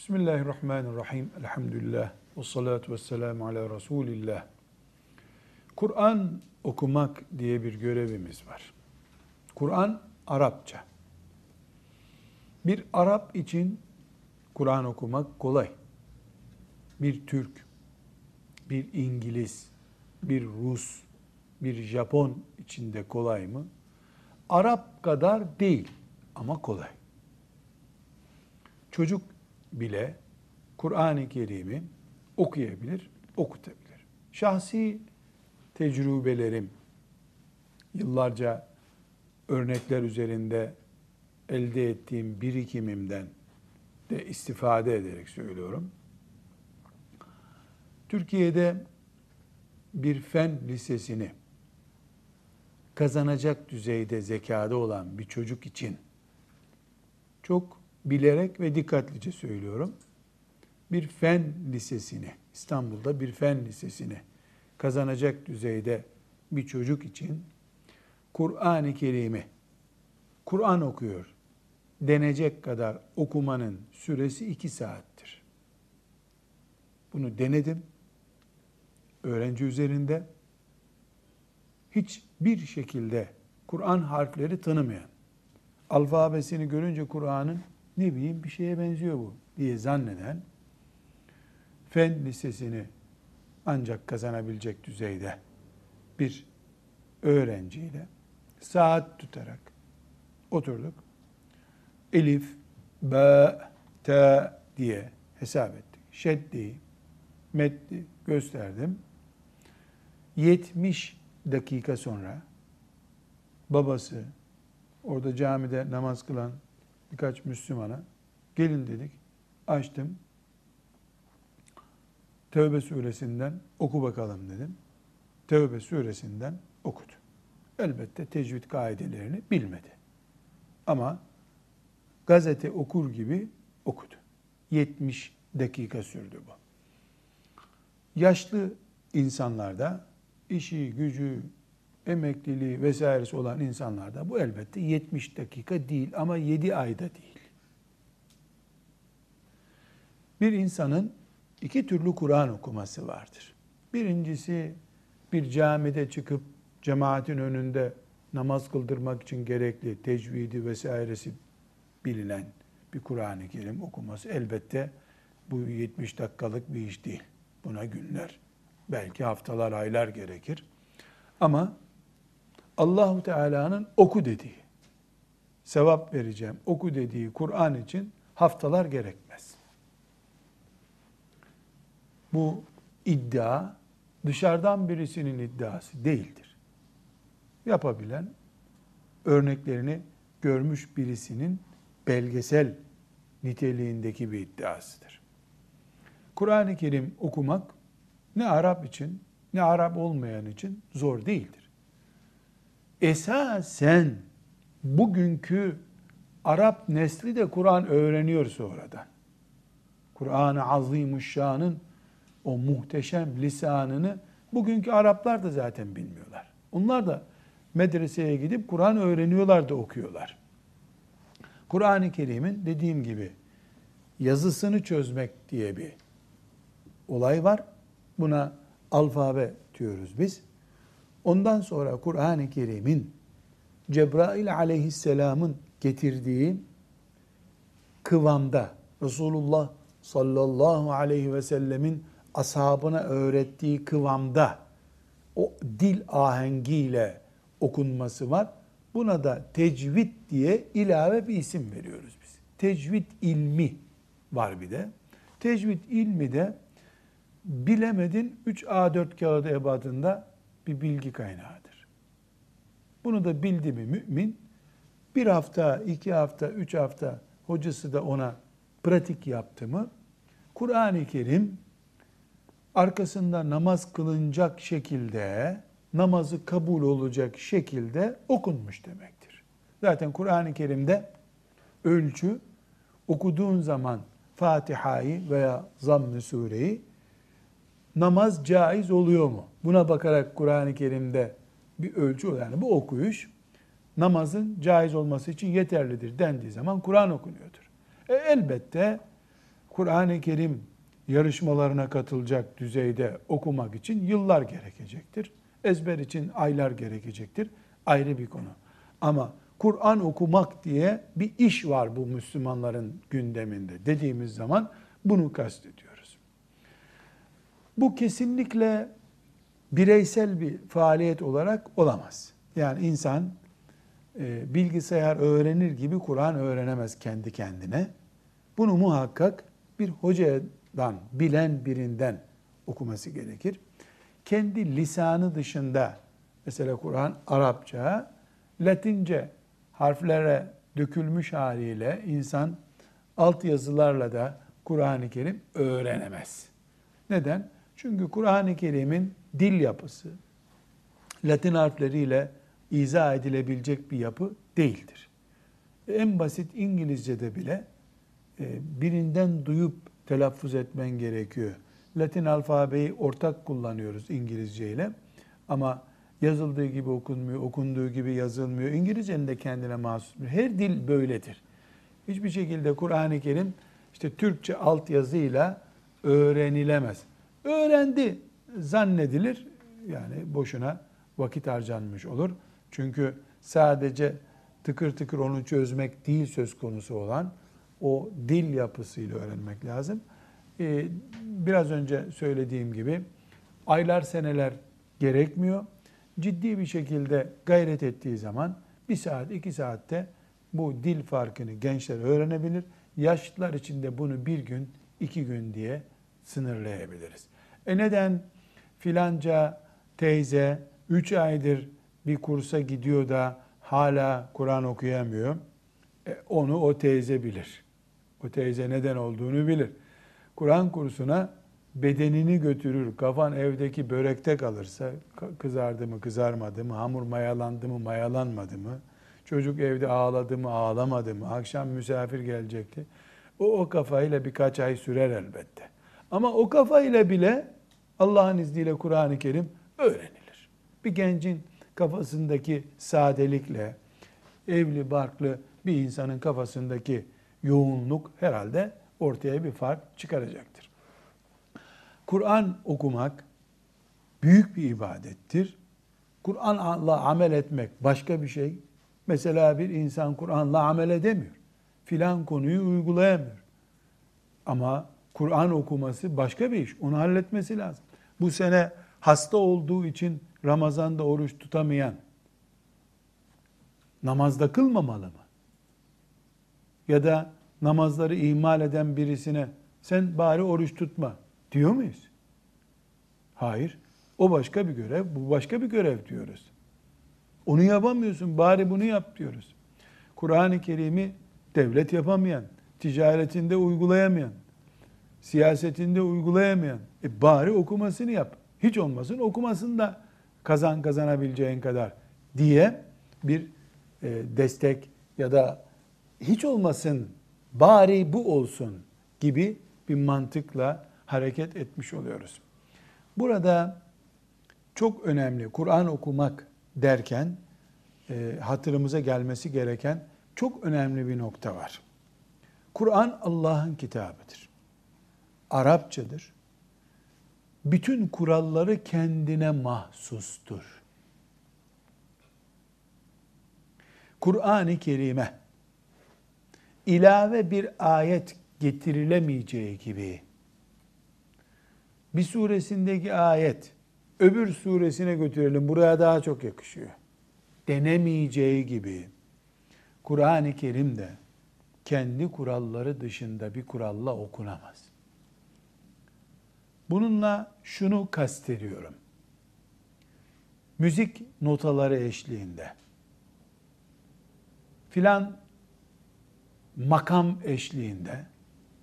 Bismillahirrahmanirrahim. Elhamdülillah. Ve salatu ve selamu ala Resulillah. Kur'an okumak diye bir görevimiz var. Kur'an Arapça. Bir Arap için Kur'an okumak kolay. Bir Türk, bir İngiliz, bir Rus, bir Japon için de kolay mı? Arap kadar değil ama kolay. Çocuk bile Kur'an-ı Kerim'i okuyabilir, okutabilir. Şahsi tecrübelerim, yıllarca örnekler üzerinde elde ettiğim birikimimden de istifade ederek söylüyorum. Türkiye'de bir fen lisesini kazanacak düzeyde zekada olan bir çocuk için çok bilerek ve dikkatlice söylüyorum. Bir fen lisesini, İstanbul'da bir fen lisesini kazanacak düzeyde bir çocuk için Kur'an-ı Kerim'i, Kur'an okuyor denecek kadar okumanın süresi 2 saattir. Bunu denedim. Öğrenci üzerinde hiçbir şekilde Kur'an harfleri tanımayan, alfabesini görünce Kur'an'ın ne bileyim bir şeye benziyor bu diye zanneden, fen lisesini ancak kazanabilecek düzeyde bir öğrenciyle saat tutarak oturduk. Elif, ba, ta diye hesap ettik. Şeddi, meddi gösterdim. 70 dakika sonra babası, orada camide namaz kılan birkaç Müslümana, gelin dedik, açtım. Tevbe suresinden oku bakalım dedim. Tevbe suresinden okudu. Elbette tecvid kaidelerini bilmedi. Ama gazete okur gibi okudu. 70 dakika sürdü bu. Yaşlı insanlarda, işi, gücü, emekliliği vesairesi olan insanlarda bu elbette 70 dakika değil ama 7 ayda değil. Bir insanın 2 türlü Kur'an okuması vardır. Birincisi bir camide çıkıp cemaatin önünde namaz kıldırmak için gerekli tecvidi vesairesi bilinen bir Kur'an-ı Kerim okuması. Elbette bu 70 dakikalık bir iş değil. Buna günler, belki haftalar, aylar gerekir. Ama Allah-u Teala'nın oku dediği, sevap vereceğim oku dediği Kur'an için haftalar gerekmez. Bu iddia dışarıdan birisinin iddiası değildir. Yapabilen, örneklerini görmüş birisinin belgesel niteliğindeki bir iddiasıdır. Kur'an-ı Kerim okumak ne Arap için ne Arap olmayan için zor değildir. Esasen bugünkü Arap nesli de Kur'an öğreniyor sonradan. Kur'an-ı Azimüşşan'ın o muhteşem lisanını bugünkü Araplar da zaten bilmiyorlar. Onlar da medreseye gidip Kur'an öğreniyorlar da okuyorlar. Kur'an-ı Kerim'in dediğim gibi yazısını çözmek diye bir olay var. Buna alfabe diyoruz biz. Ondan sonra Kur'an-ı Kerim'in Cebrail aleyhisselamın getirdiği kıvamda Resulullah sallallahu aleyhi ve sellemin ashabına öğrettiği kıvamda o dil ahengiyle okunması var. Buna da tecvid diye ilave bir isim veriyoruz biz. Tecvid ilmi var bir de. Tecvid ilmi de bilemedin 3 A4 kağıdı ebadında bir bilgi kaynağıdır. Bunu da bildi mi mümin, 1 hafta, 2 hafta, 3 hafta hocası da ona pratik yaptı mı, Kur'an-ı Kerim arkasında namaz kılınacak şekilde, namazı kabul olacak şekilde okunmuş demektir. Zaten Kur'an-ı Kerim'de ölçü, okuduğun zaman Fatiha'yı veya Zamm-ı Sure'yi namaz caiz oluyor mu? Buna bakarak Kur'an-ı Kerim'de bir ölçü, yani bu okuyuş namazın caiz olması için yeterlidir dendiği zaman Kur'an okunuyordur. Elbette Kur'an-ı Kerim yarışmalarına katılacak düzeyde okumak için yıllar gerekecektir. Ezber için aylar gerekecektir. Ayrı bir konu. Ama Kur'an okumak diye bir iş var bu Müslümanların gündeminde dediğimiz zaman bunu kastediyoruz. Bu kesinlikle bireysel bir faaliyet olarak olamaz. Yani insan bilgisayar öğrenir gibi Kur'an öğrenemez kendi kendine. Bunu muhakkak bir hocadan, bilen birinden okuması gerekir. Kendi lisanı dışında, mesela Kur'an Arapça, Latince harflere dökülmüş haliyle insan altyazılarla da Kur'an-ı Kerim öğrenemez. Neden? Çünkü Kur'an-ı Kerim'in dil yapısı Latin harfleriyle izah edilebilecek bir yapı değildir. En basit İngilizce'de bile birinden duyup telaffuz etmen gerekiyor. Latin alfabeyi ortak kullanıyoruz İngilizce ile ama yazıldığı gibi okunmuyor, okunduğu gibi yazılmıyor. İngilizcenin de kendine mahsus. Her dil böyledir. Hiçbir şekilde Kur'an-ı Kerim işte Türkçe altyazıyla öğrenilemez. Öğrendi zannedilir. Yani boşuna vakit harcanmış olur. Çünkü sadece tıkır tıkır onu çözmek değil söz konusu olan, o dil yapısıyla öğrenmek lazım. Biraz önce söylediğim gibi aylar, seneler gerekmiyor. Ciddi bir şekilde gayret ettiği zaman 1 saat, 2 saatte bu dil farkını gençler öğrenebilir. Yaşlılar için de bunu 1 gün, 2 gün diye sınırlayabiliriz. Neden filanca teyze 3 aydır bir kursa gidiyor da hala Kur'an okuyamıyor? Onu o teyze bilir. O teyze neden olduğunu bilir. Kur'an kursuna bedenini götürür, kafan evdeki börekte kalırsa, kızardı mı kızarmadı mı, hamur mayalandı mı mayalanmadı mı, çocuk evde ağladı mı ağlamadı mı, akşam misafir gelecekti. O kafayla birkaç ay sürer elbette. Ama o kafayla bile Allah'ın izniyle Kur'an-ı Kerim öğrenilir. Bir gencin kafasındaki sadelikle, evli barklı bir insanın kafasındaki yoğunluk herhalde ortaya bir fark çıkaracaktır. Kur'an okumak büyük bir ibadettir. Kur'an'la amel etmek başka bir şey. Mesela bir insan Kur'an'la amel edemiyor. Filan konuyu uygulayamıyor. Ama Kur'an okuması başka bir iş. Onu halletmesi lazım. Bu sene hasta olduğu için Ramazan'da oruç tutamayan namazda kılmamalı mı? Ya da namazları ihmal eden birisine sen bari oruç tutma diyor muyuz? Hayır. O başka bir görev, bu başka bir görev diyoruz. Onu yapamıyorsun, bari bunu yap diyoruz. Kur'an-ı Kerim'i devlet yapamayan, ticaretinde uygulayamayan, siyasetinde uygulayamayan, bari okumasını yap. Hiç olmasın okumasını da kazanabileceğin kadar diye bir destek ya da hiç olmasın bari bu olsun gibi bir mantıkla hareket etmiş oluyoruz. Burada çok önemli Kur'an okumak derken hatırımıza gelmesi gereken çok önemli bir nokta var. Kur'an Allah'ın kitabıdır. Arapçadır. Bütün kuralları kendine mahsustur. Kur'an-ı Kerim'e ilave bir ayet getirilemeyeceği gibi bir suresindeki ayet öbür suresine götürelim buraya daha çok yakışıyor denemeyeceği gibi Kur'an-ı Kerim de kendi kuralları dışında bir kuralla okunamaz. Bununla şunu kastediyorum. Müzik notaları eşliğinde filan makam eşliğinde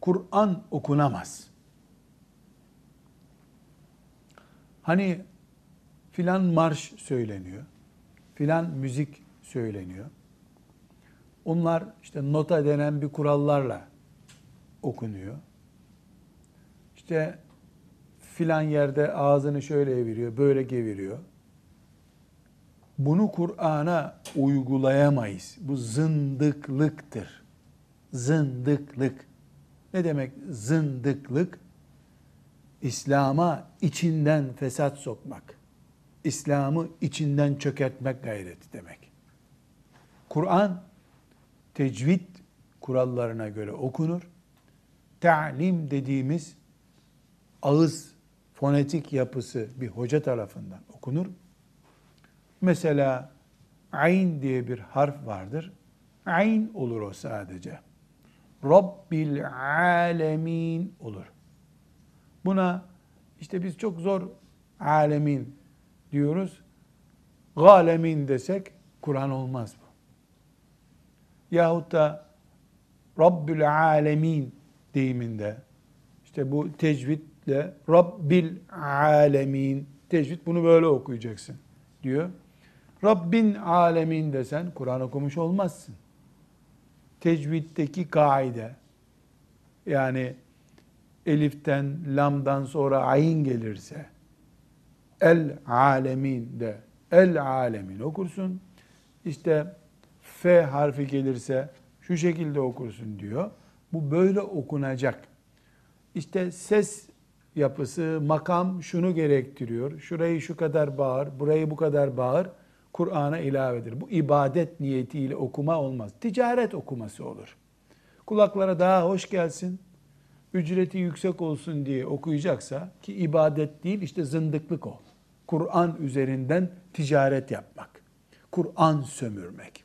Kur'an okunamaz. Hani filan marş söyleniyor, filan müzik söyleniyor. Onlar işte nota denen bir kurallarla okunuyor. İşte filan yerde ağzını şöyle eviriyor, böyle geviriyor. Bunu Kur'an'a uygulayamayız. Bu zındıklıktır. Zındıklık. Ne demek zındıklık? İslam'a içinden fesat sokmak, İslam'ı içinden çökertmek gayreti demek. Kur'an tecvid kurallarına göre okunur. Ta'lim dediğimiz ağız fonetik yapısı bir hoca tarafından okunur. Mesela ayn diye bir harf vardır. Ayn olur o sadece. Rabbil alemin olur. Buna işte biz çok zor alemin diyoruz. Galemin desek Kur'an olmaz bu. Yahut da Rabbül alemin deyiminde işte bu tecvidle Rabbil alemin, tecvid bunu böyle okuyacaksın diyor. Rabbin alemin desen Kur'an okumuş olmazsın. Tecviddeki kaide, yani eliften, lamdan sonra ayin gelirse el alemin de el alemin okursun. İşte f harfi gelirse şu şekilde okursun diyor. Bu böyle okunacak. İşte ses yapısı, makam şunu gerektiriyor. Şurayı şu kadar bağır, burayı bu kadar bağır. Kur'an'a ilavedir. Bu ibadet niyetiyle okuma olmaz. Ticaret okuması olur. Kulaklara daha hoş gelsin, ücreti yüksek olsun diye okuyacaksa, ki ibadet değil işte zındıklık o. Kur'an üzerinden ticaret yapmak. Kur'an sömürmek.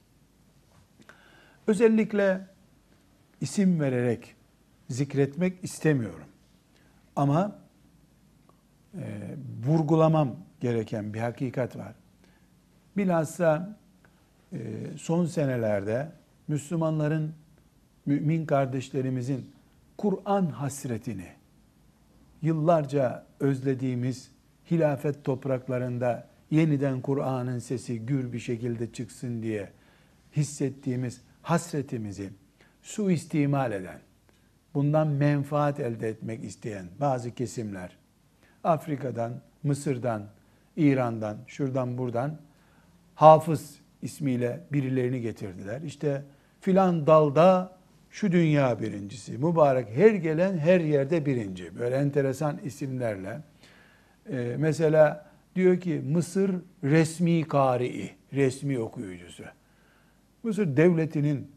Özellikle isim vererek zikretmek istemiyorum. Ama vurgulamam gereken bir hakikat var. Bilhassa son senelerde Müslümanların, mümin kardeşlerimizin Kur'an hasretini, yıllarca özlediğimiz hilafet topraklarında yeniden Kur'an'ın sesi gür bir şekilde çıksın diye hissettiğimiz hasretimizi suistimal eden, bundan menfaat elde etmek isteyen bazı kesimler, Afrika'dan, Mısır'dan, İran'dan, şuradan buradan hafız ismiyle birilerini getirdiler. İşte filan dalda şu dünya birincisi, mübarek her gelen her yerde birinci. Böyle enteresan isimlerle. Mesela diyor ki Mısır resmi kari'i, resmi okuyucusu. Mısır devletinin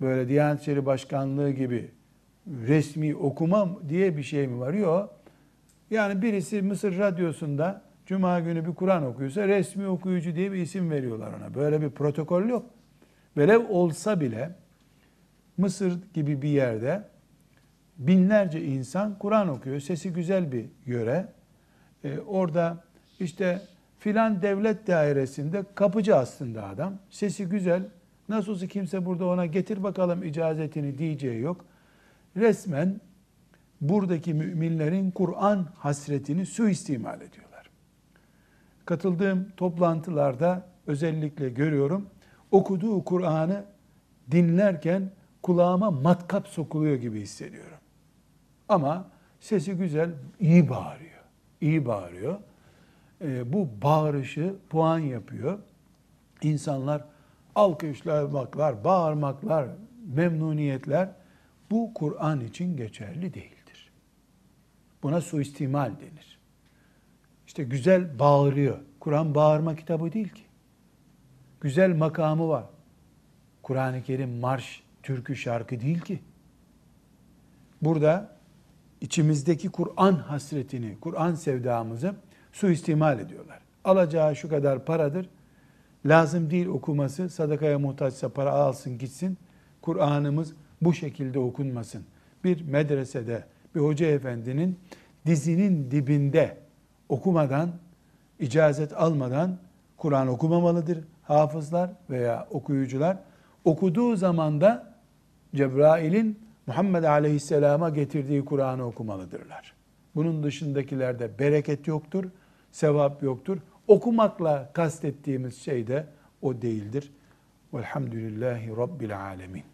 böyle Diyanet İşleri Başkanlığı gibi resmi okuma diye bir şey mi var? Yok. Yani birisi Mısır radyosunda Cuma günü bir Kur'an okuyorsa resmi okuyucu diye bir isim veriyorlar ona. Böyle bir protokol yok. Velev olsa bile Mısır gibi bir yerde binlerce insan Kur'an okuyor. Sesi güzel bir yöre. Orada işte filan devlet dairesinde kapıcı aslında adam. Sesi güzel. Nasıl olsa kimse burada ona getir bakalım icazetini diyeceği yok. Resmen buradaki müminlerin Kur'an hasretini suistimal ediyorlar. Katıldığım toplantılarda özellikle görüyorum. Okuduğu Kur'an'ı dinlerken kulağıma matkap sokuluyor gibi hissediyorum. Ama sesi güzel, iyi bağırıyor. İyi bağırıyor. Bu bağırışı puan yapıyor. İnsanlar alkışlamaklar, bağırmaklar, memnuniyetler bu Kur'an için geçerli değildir. Buna suistimal denir. İşte güzel bağırıyor. Kur'an bağırma kitabı değil ki. Güzel makamı var. Kur'an-ı Kerim marş, türkü, şarkı değil ki. Burada içimizdeki Kur'an hasretini, Kur'an sevdamızı suistimal ediyorlar. Alacağı şu kadar paradır. Lazım değil okuması, sadakaya muhtaçsa para alsın gitsin. Kur'an'ımız bu şekilde okunmasın. Bir medresede bir hoca efendinin dizinin dibinde okumadan, icazet almadan Kur'an okumamalıdır hafızlar veya okuyucular. Okuduğu zaman da Cebrail'in Muhammed Aleyhisselam'a getirdiği Kur'an'ı okumalıdırlar. Bunun dışındakilerde bereket yoktur, sevap yoktur. Okumakla kastettiğimiz şey de o değildir. Velhamdülillahi Rabbil alemin.